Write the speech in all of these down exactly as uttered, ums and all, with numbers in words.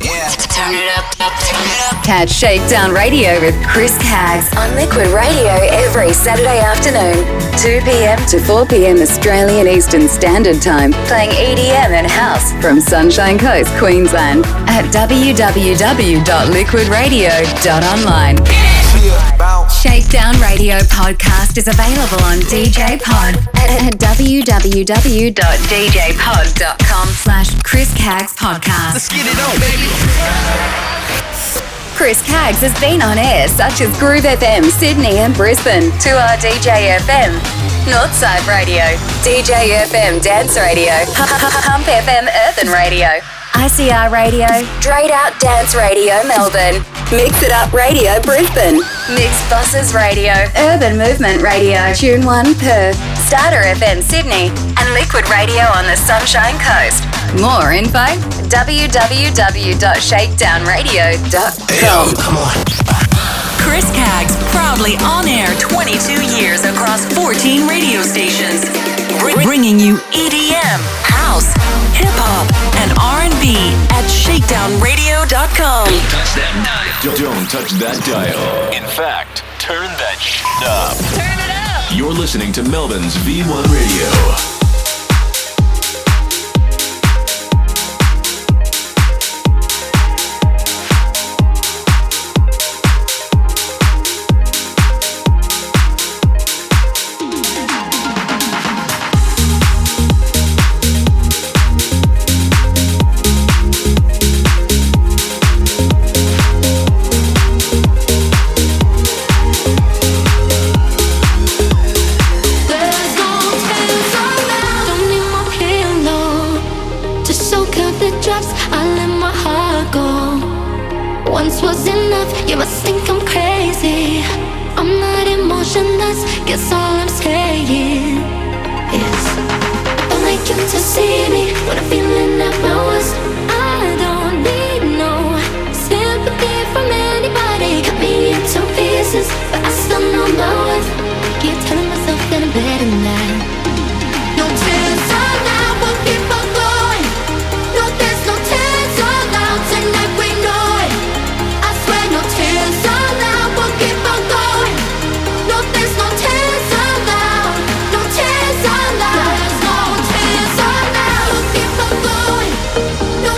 Yeah. Turn it up, up, turn it up. Catch Shakedown Radio with Chris Caggs on Liquid Radio every Saturday afternoon, two p.m. to four p.m. Australian Eastern Standard Time, playing E D M and house from Sunshine Coast, Queensland at w w w dot liquid radio dot online. Shakedown Radio podcast is available on D J Pod at w w w dot d j pod dot com slash Chris Caggs podcast. Let's get it on, baby. Chris Caggs has been on air such as Groove F M, Sydney and Brisbane, two R D J F M, Northside Radio, D J F M, Dance Radio, Hump F M, Urban Radio, I C R Radio, Drayed Out Dance Radio, Melbourne, Mix It Up Radio, Brisbane, Mixxbosses Radio, Urban Movement Radio, Tune One, Perth, Starter F M, Sydney, and Liquid Radio on the Sunshine Coast. More info, w w w dot shakedown radio dot com. Come on. Chris Caggs, proudly on air twenty-two years across fourteen radio stations, bringing you E D M, house, hip-hop, and R and B at shakedown radio dot com. Don't touch that dial. Don't touch that dial. In fact, turn that sh- up. Turn it up. You're listening to Melbourne's V one Radio. No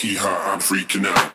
key hot, I'm freaking out.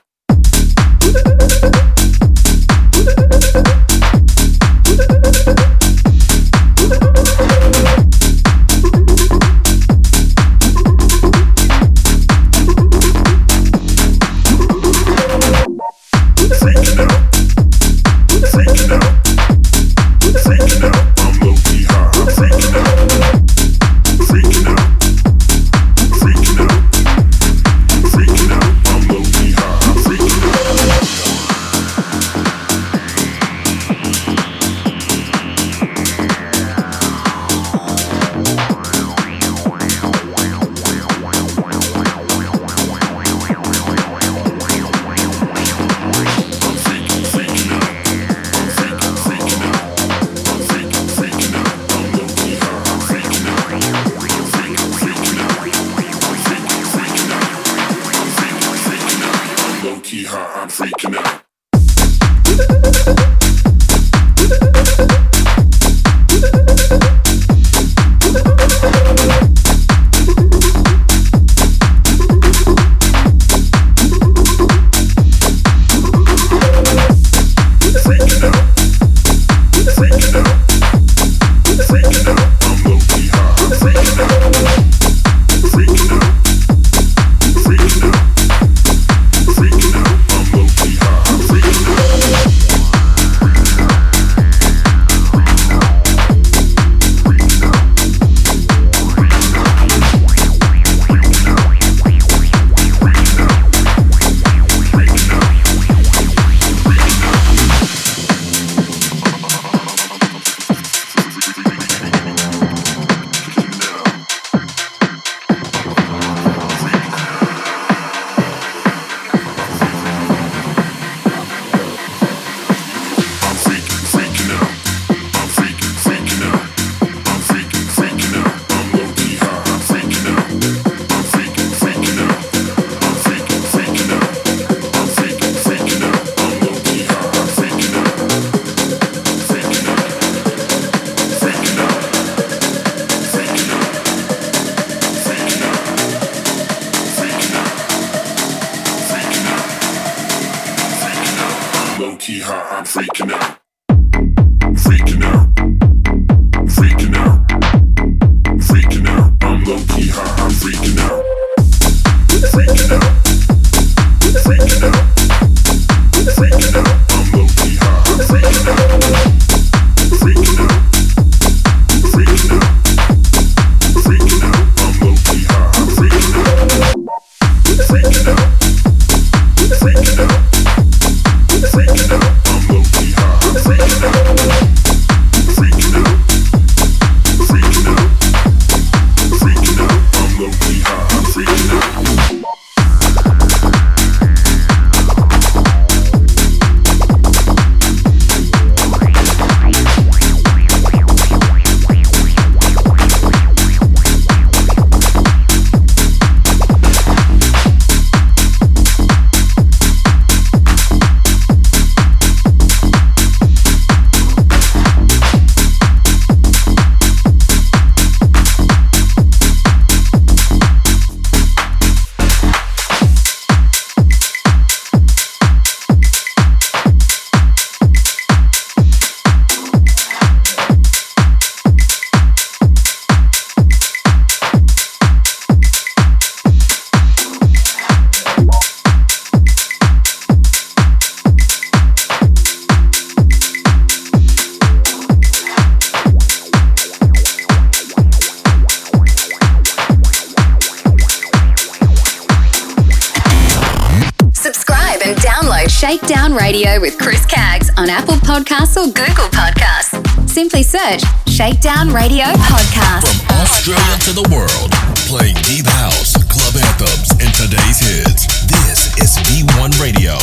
Shakedown Radio with Chris Caggs on Apple Podcasts or Google Podcasts. Simply search Shakedown Radio Podcast. From Australia to the world, playing deep house, club anthems, and today's hits. This is V one Radio.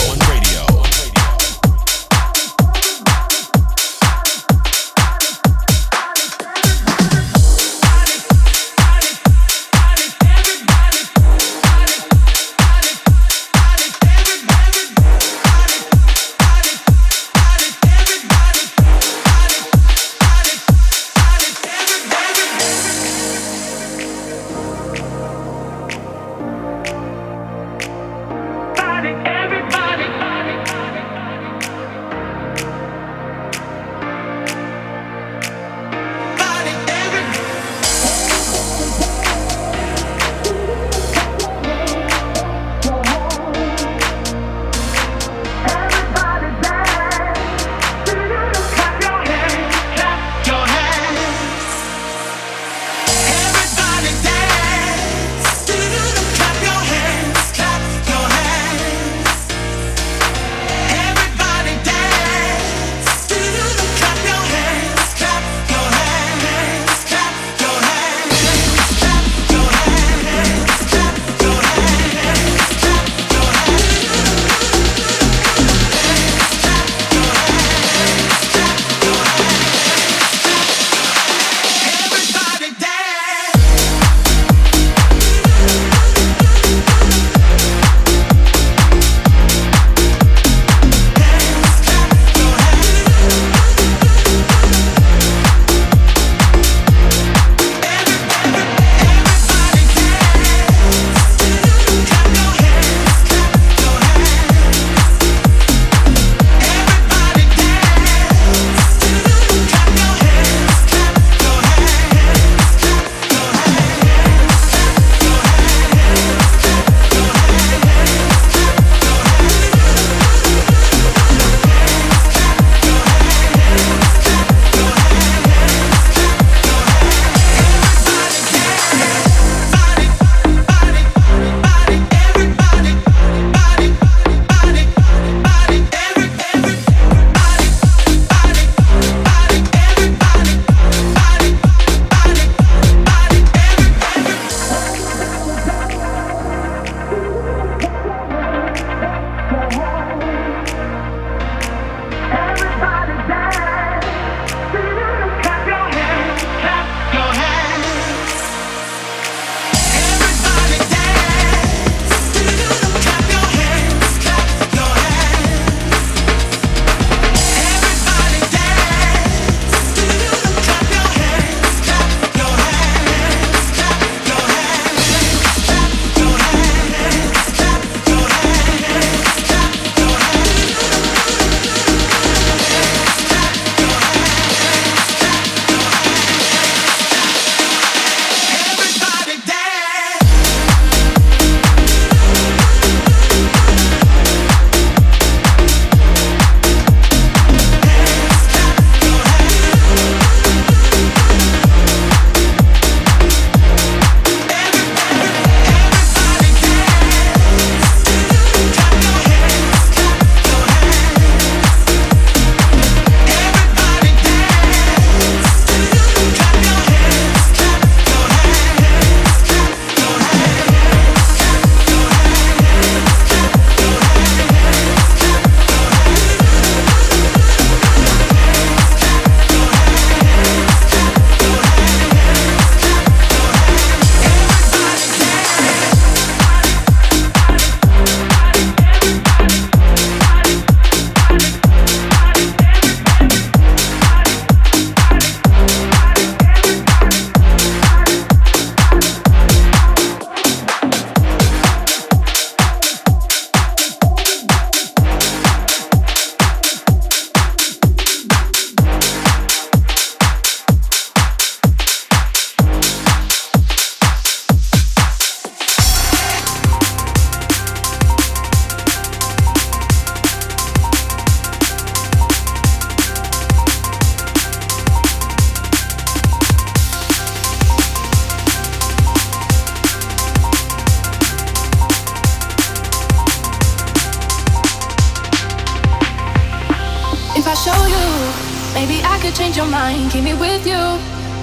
Maybe I could change your mind, keep me with you.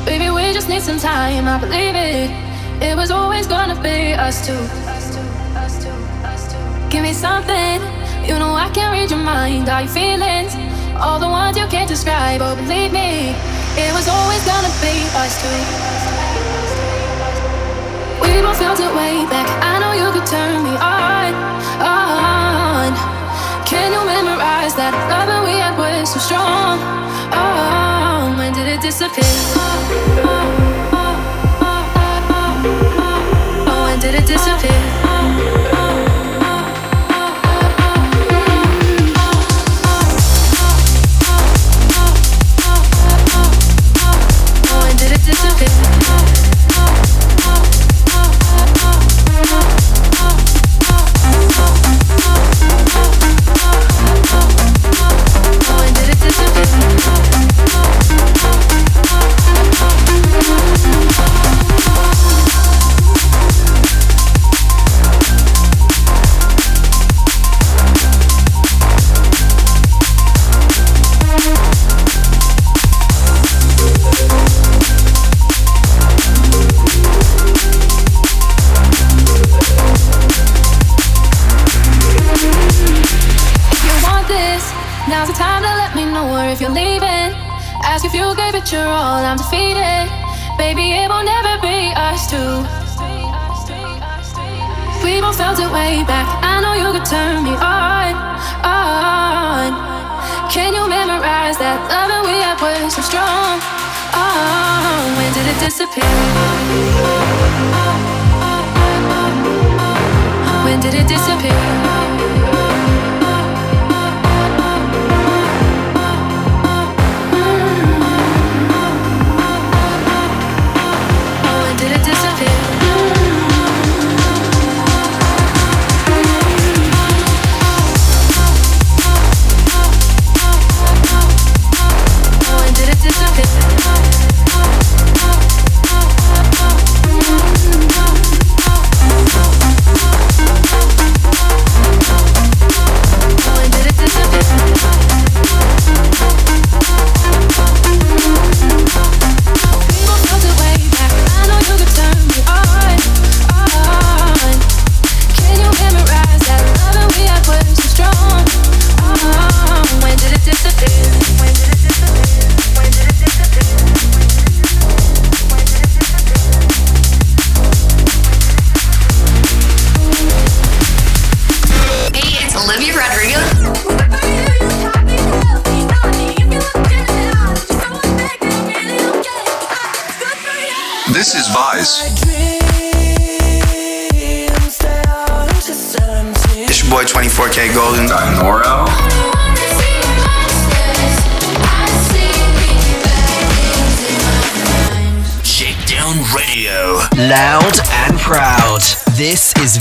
Baby, we just need some time, I believe it. It was always gonna be us two. Give me something, you know I can't read your mind. All your feelings, all the ones you can't describe. Oh, believe me, it was always gonna be us two. We both felt it way back, I know you could turn me on, on. Can you memorize that love that we had was so strong? Oh, when did it disappear? Oh, oh, oh, oh, oh, oh, when did it disappear? Oh, oh.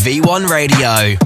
V one Radio.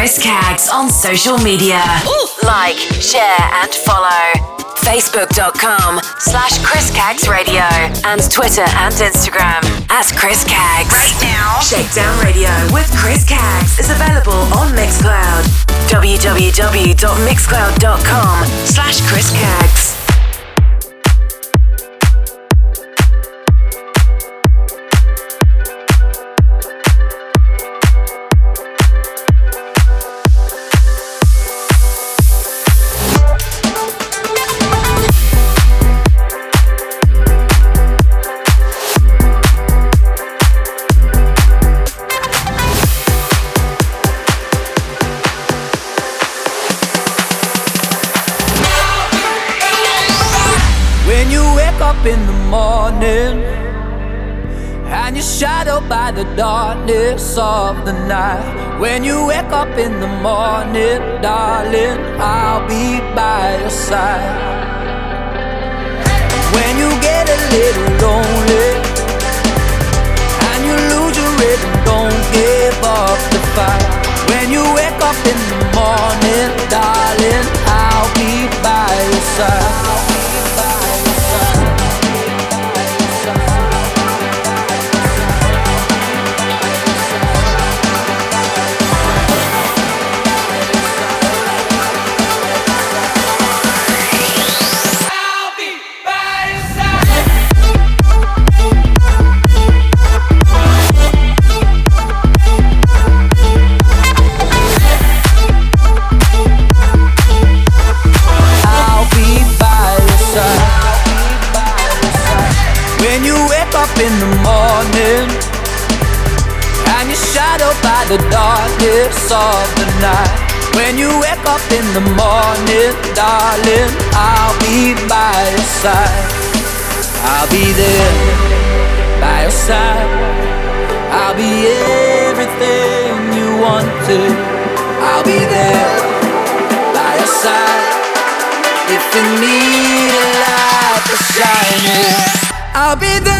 Chris Caggs on social media. Ooh. Like, share and follow. Facebook.com slash Chris Caggs Radio and Twitter and Instagram at Chris Caggs. Right now, Shakedown Radio with Chris Caggs is available on Mixcloud. www.mixcloud.com slash Chris Caggs. Darkness of the night. When you wake up in the morning, darling, I'll be by your side. When you get a little lonely and you lose your rhythm, don't give up the fight. When you wake up in the morning, darling, I'll be by your side. The darkness of the night. When you wake up in the morning, darling, I'll be by your side. I'll be there by your side. I'll be everything you wanted. I'll be there by your side. If you need a light to shine, yeah. I'll be there.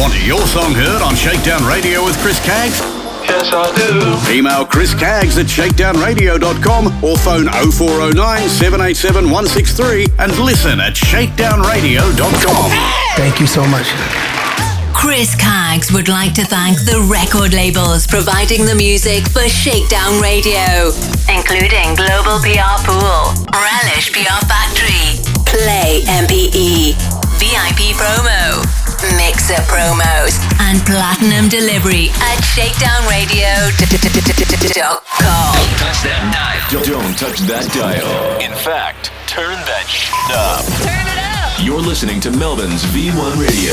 Want your song heard on Shakedown Radio with Chris Caggs? Yes, I do. Email Chris Caggs at shakedown radio dot com or phone oh four oh nine, seven eight seven, one six three and listen at shakedown radio dot com. Thank you so much. Chris Caggs would like to thank the record labels providing the music for Shakedown Radio, including Global P R Pool, Relish P R Factory, Play M P E, V I P Promo, Mix It Up Promos, and Platinum Delivery at shakedown radio dot com. Don't touch that dial. Don't touch that dial. In fact, turn that sh- up. Turn it up. You're listening to Melbourne's V one Radio.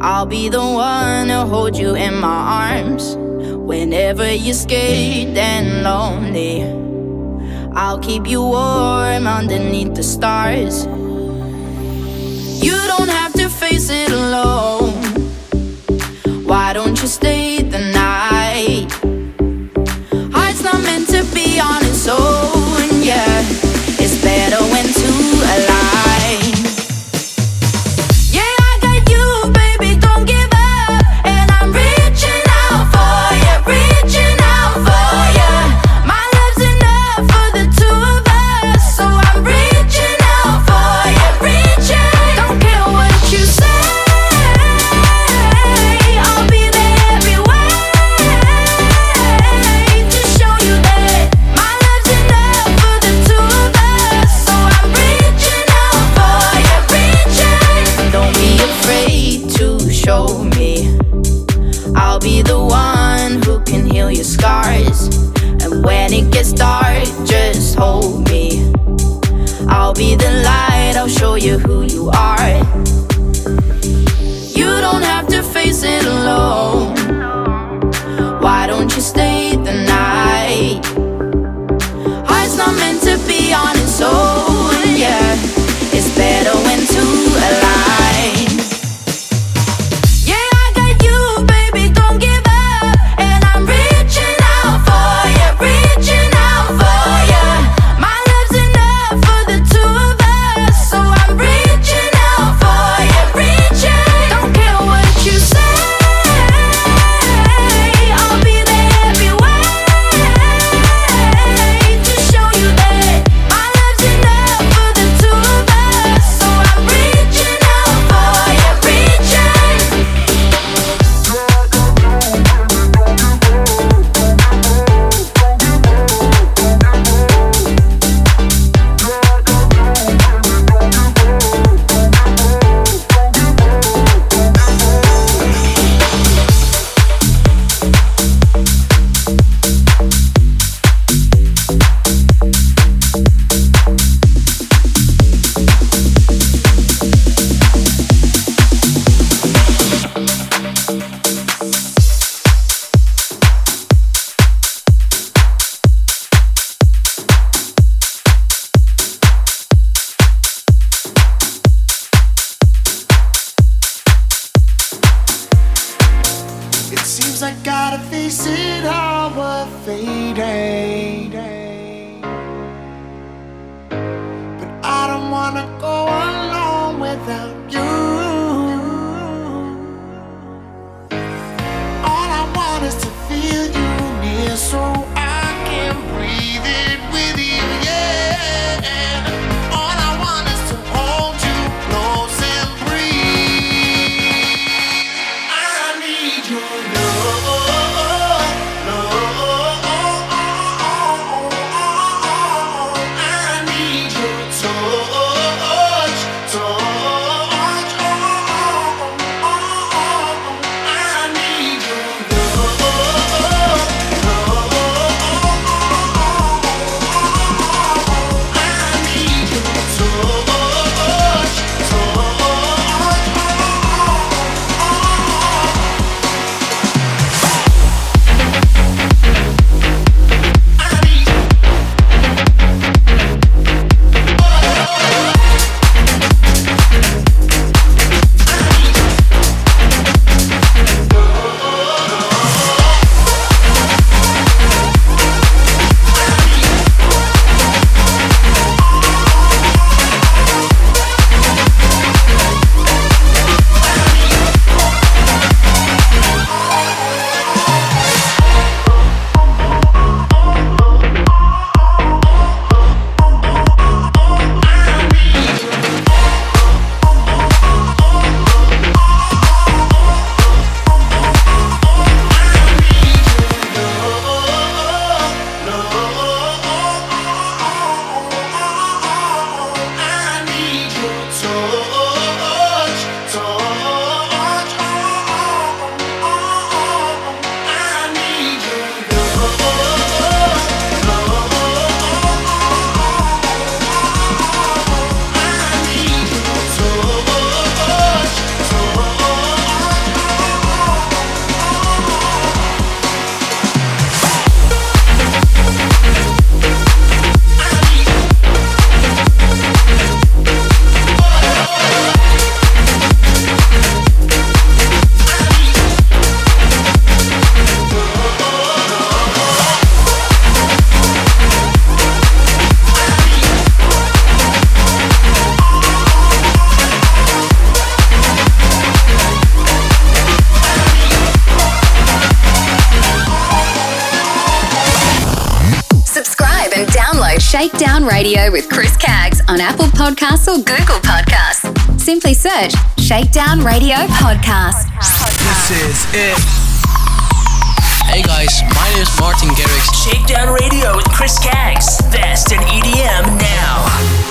I'll be the one to hold you in my arms whenever you're scared and lonely. I'll keep you warm underneath the stars. You don't have to face it alone. Why don't you stay the night? Heart's not meant to be on its own, yeah. It's better when two alive. Shakedown Radio with Chris Caggs on Apple Podcasts or Google Podcasts. Simply search Shakedown Radio Podcast. This is it. Hey guys, my name is Martin Garrix. Shakedown Radio with Chris Caggs. Best in E D M now.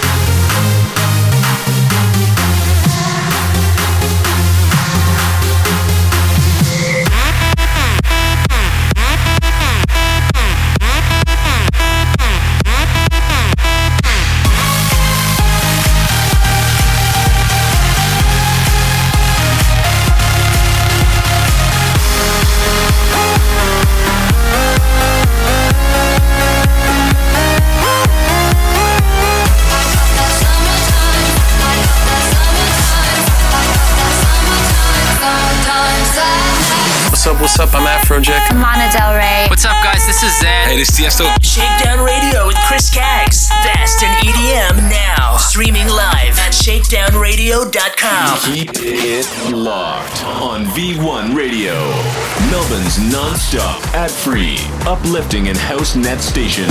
What's up? I'm Afrojack. I'm Lana Del Rey. What's up, guys? This is Zan. Hey, this is Tiesto. Shakedown Radio with Chris Caggs. Best in E D M now. Streaming live at shakedown radio dot com. Keep it locked on V one Radio, Melbourne's non-stop, ad-free, uplifting and house net station.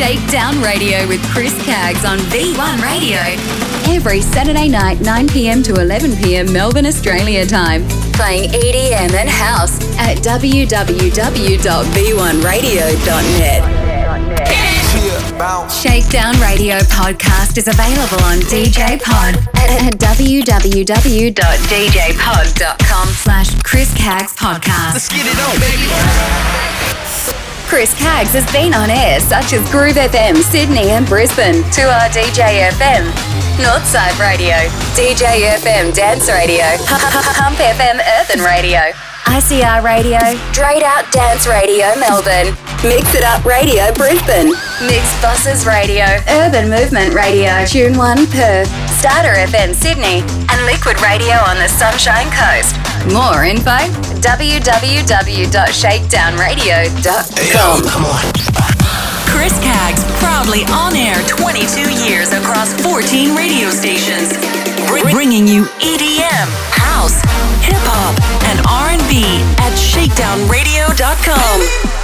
Shakedown Radio with Chris Caggs on V one Radio. Every Saturday night, nine p.m. to eleven p.m. Melbourne, Australia time. Playing E D M and house at w w w dot v one radio dot net. Shakedown Radio podcast is available on D J Pod at w w w dot d j pod dot com slash Chris Caggs podcast. Let's get it on, baby. Chris Caggs has been on air such as Groove F M, Sydney and Brisbane, two R D J F M, Northside Radio, D J F M, Dance Radio, Hump F M, Urban Radio, I C R Radio, Drayed Out Dance Radio, Melbourne, Mix It Up Radio, Brisbane, Mixxbosses Radio, Urban Movement Radio, Tune One, Perth, Starter F M, Sydney, and Liquid Radio on the Sunshine Coast. More info, w w w dot shakedown radio dot com. Hey, come on. Chris Caggs, proudly on air twenty-two years across fourteen radio stations, Br- bringing you E D M, house, hip-hop, and R and B at shakedown radio dot com.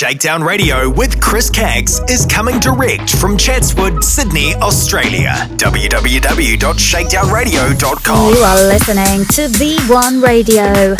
Shakedown Radio with Chris Caggs is coming direct from Chatswood, Sydney, Australia. w w w dot shakedown radio dot com. You are listening to V one Radio.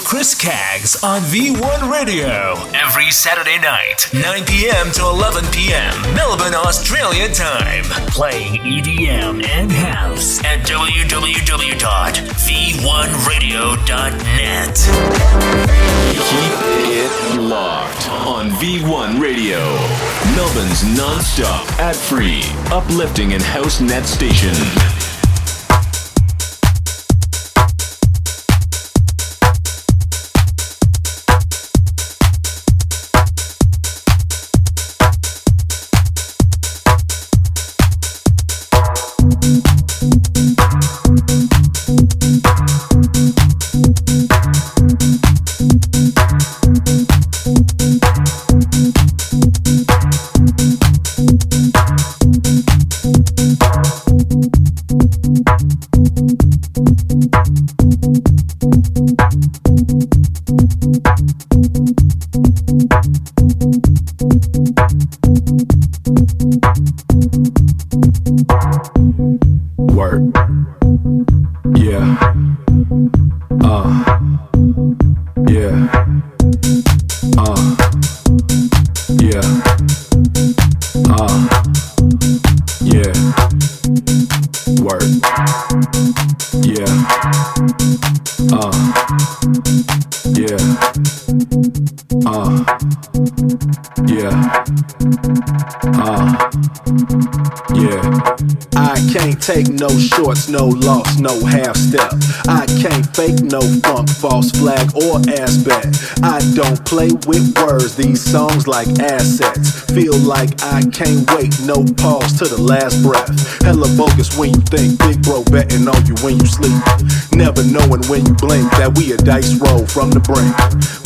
with Chris Caggs on V one Radio. Every Saturday night, nine p.m. to eleven p.m. Melbourne, Australia time. Playing E D M and house at w w w dot v one radio dot net. Keep it locked on V one Radio. Melbourne's non-stop, ad-free, uplifting and house net station. No loss, no half step. I can't fake no funk, false flag or aspect. I don't play with words, these songs like assets. Feel like I can't wait, no pause to the last breath. Hella bogus when you think, big bro betting on you when you sleep. Never knowing when you blink that we a dice roll from the brink.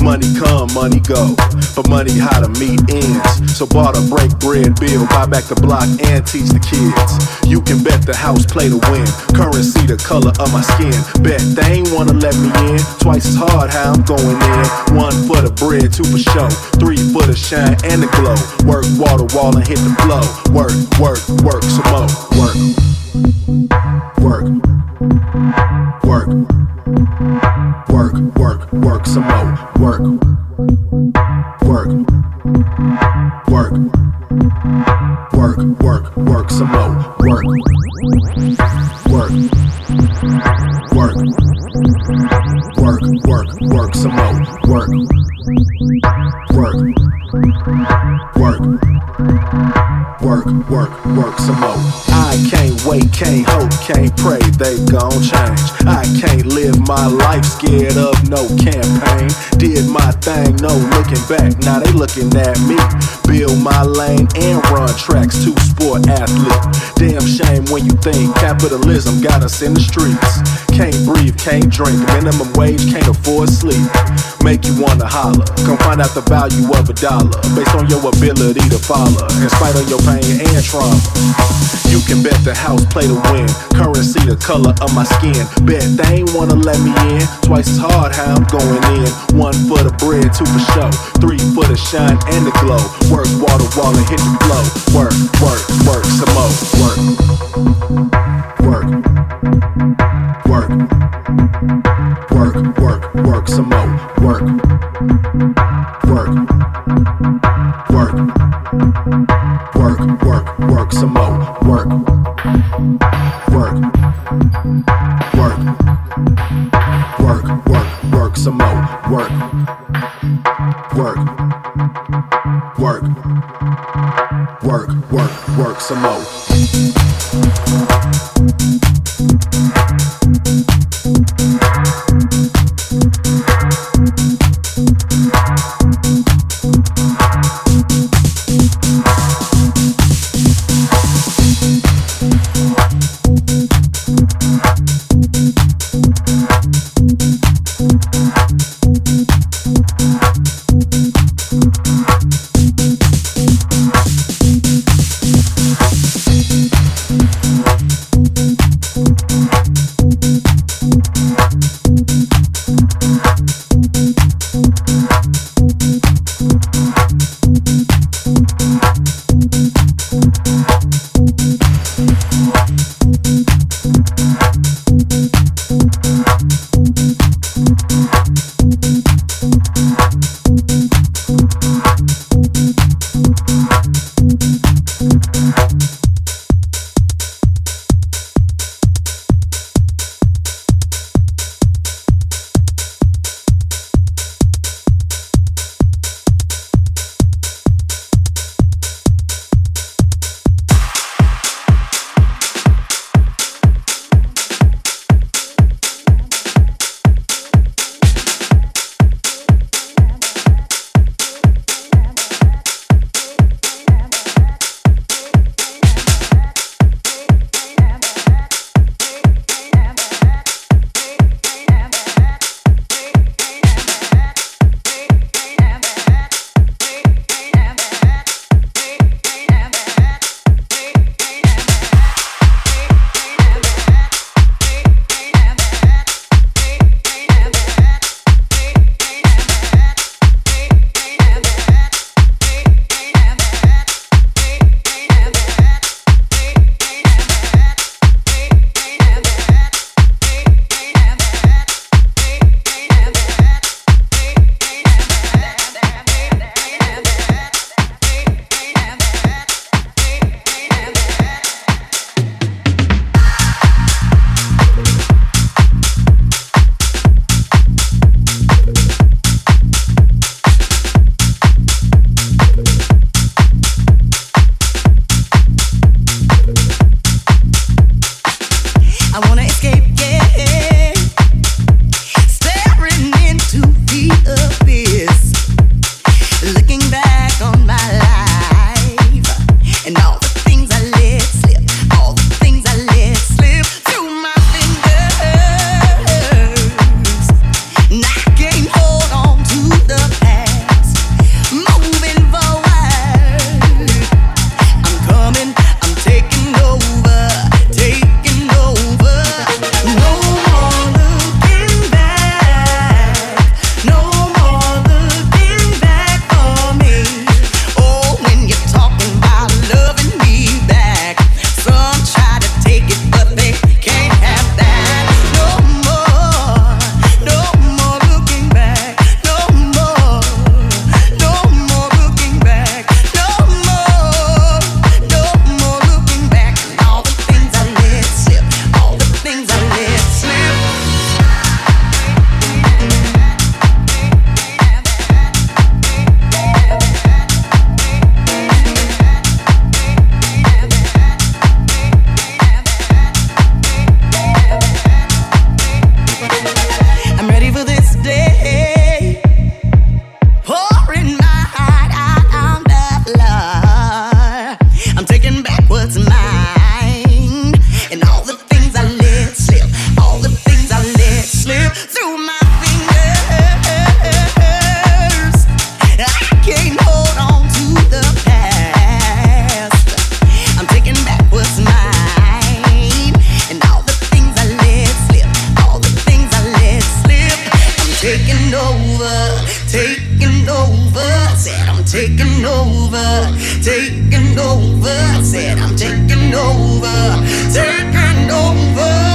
Money come, money go, but money how to meet ends. So barter, break bread, build, buy back the block and teach the kids. You can bet the house play to win, currency the color of my skin. Bet they ain't wanna let me in, twice as hard how I'm going in. One for the bread, two for show, three for the shine and the glow. Work water wall and hit the flow. Work, work, work some more. Work, work, work, work, work, work some more. Work, work, work, work, work, work some more. Work, work, work, work, work, work some more. Work, work, work, work, work, work some more. I can't wait, can't hope, can't pray, they gon' change. I can't live my life scared of no campaign. Did my thing, no looking back, now they looking at me. Build my lane and run tracks, two sport athlete. Damn shame when you think capitalism got us in the streets. Can't breathe, can't drink, minimum wage, can't afford sleep. Make you wanna holler, come find out the value of a dollar, based on your ability to follow, in spite of your pain and trauma. You can bet the house play to win, currency the color of my skin. Bet they ain't wanna let me in, twice as hard how I'm going in. One for the bread, two for show, three for the shine and the glow. Work water wall and hit the flow. Work, work, work some more. Work, work, work, work, work, work some more. Work, work, work, work, work, work some more. Work, work, work, work, work, work some more. Work, work, work, work, work, work some more. taking over, taking over. I said I'm taking over, taking over.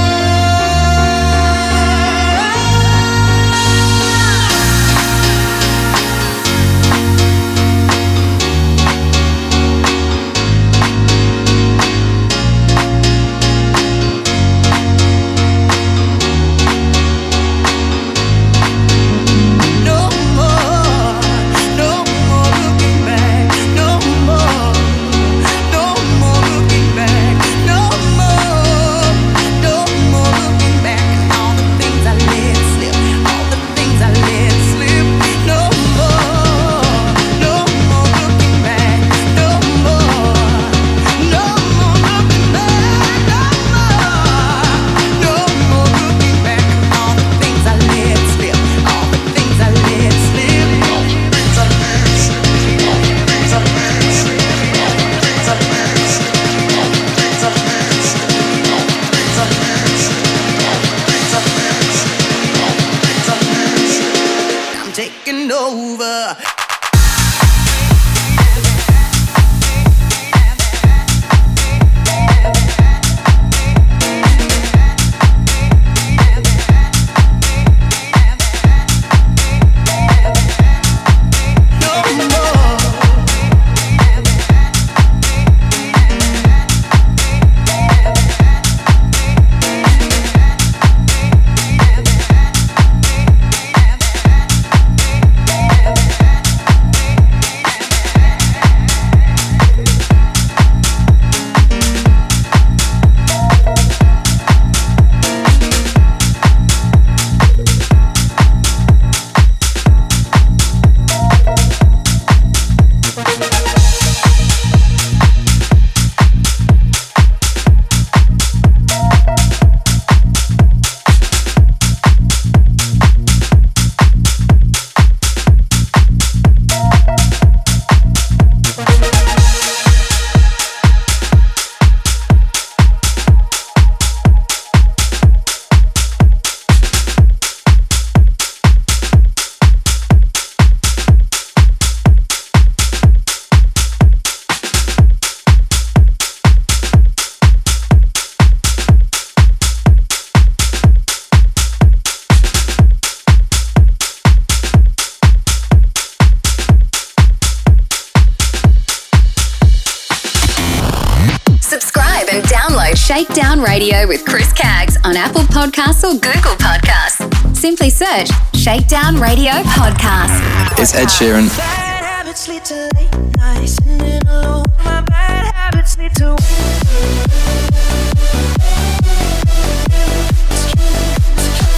Shakedown Radio with Chris Caggs on Apple Podcasts or Google Podcasts. Simply search Shakedown Radio Podcast. It's Ed Sheeran. Bad habits lead to late nights singing alone. My bad habits lead to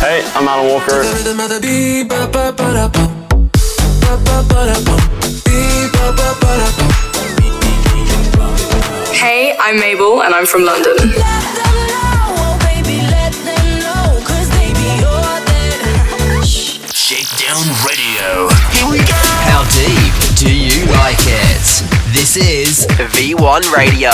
Hey, I'm Alan Walker. Hey, I'm Mabel and I'm from London. Let them know, oh baby, let them know, 'cause baby you're there. Shakedown Radio. Here we go. How deep do you like it? This is V one Radio.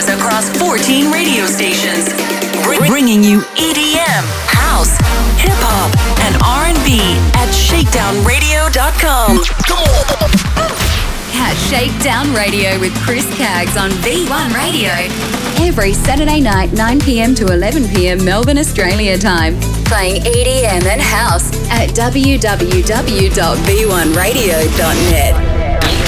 years across fourteen radio stations, bringing you E D M, house, hip-hop, and R and B at shakedown radio dot com. Catch Shakedown Radio with Chris Caggs on V one Radio every Saturday night, nine p.m. to eleven p.m. Melbourne, Australia time. Playing E D M and house at w w w dot v one radio dot net.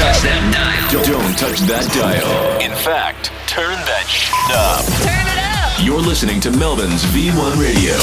Touch that dial. Don't, don't touch that dial. In fact, turn that shit up. Turn it up. You're listening to Melbourne's V one Radio.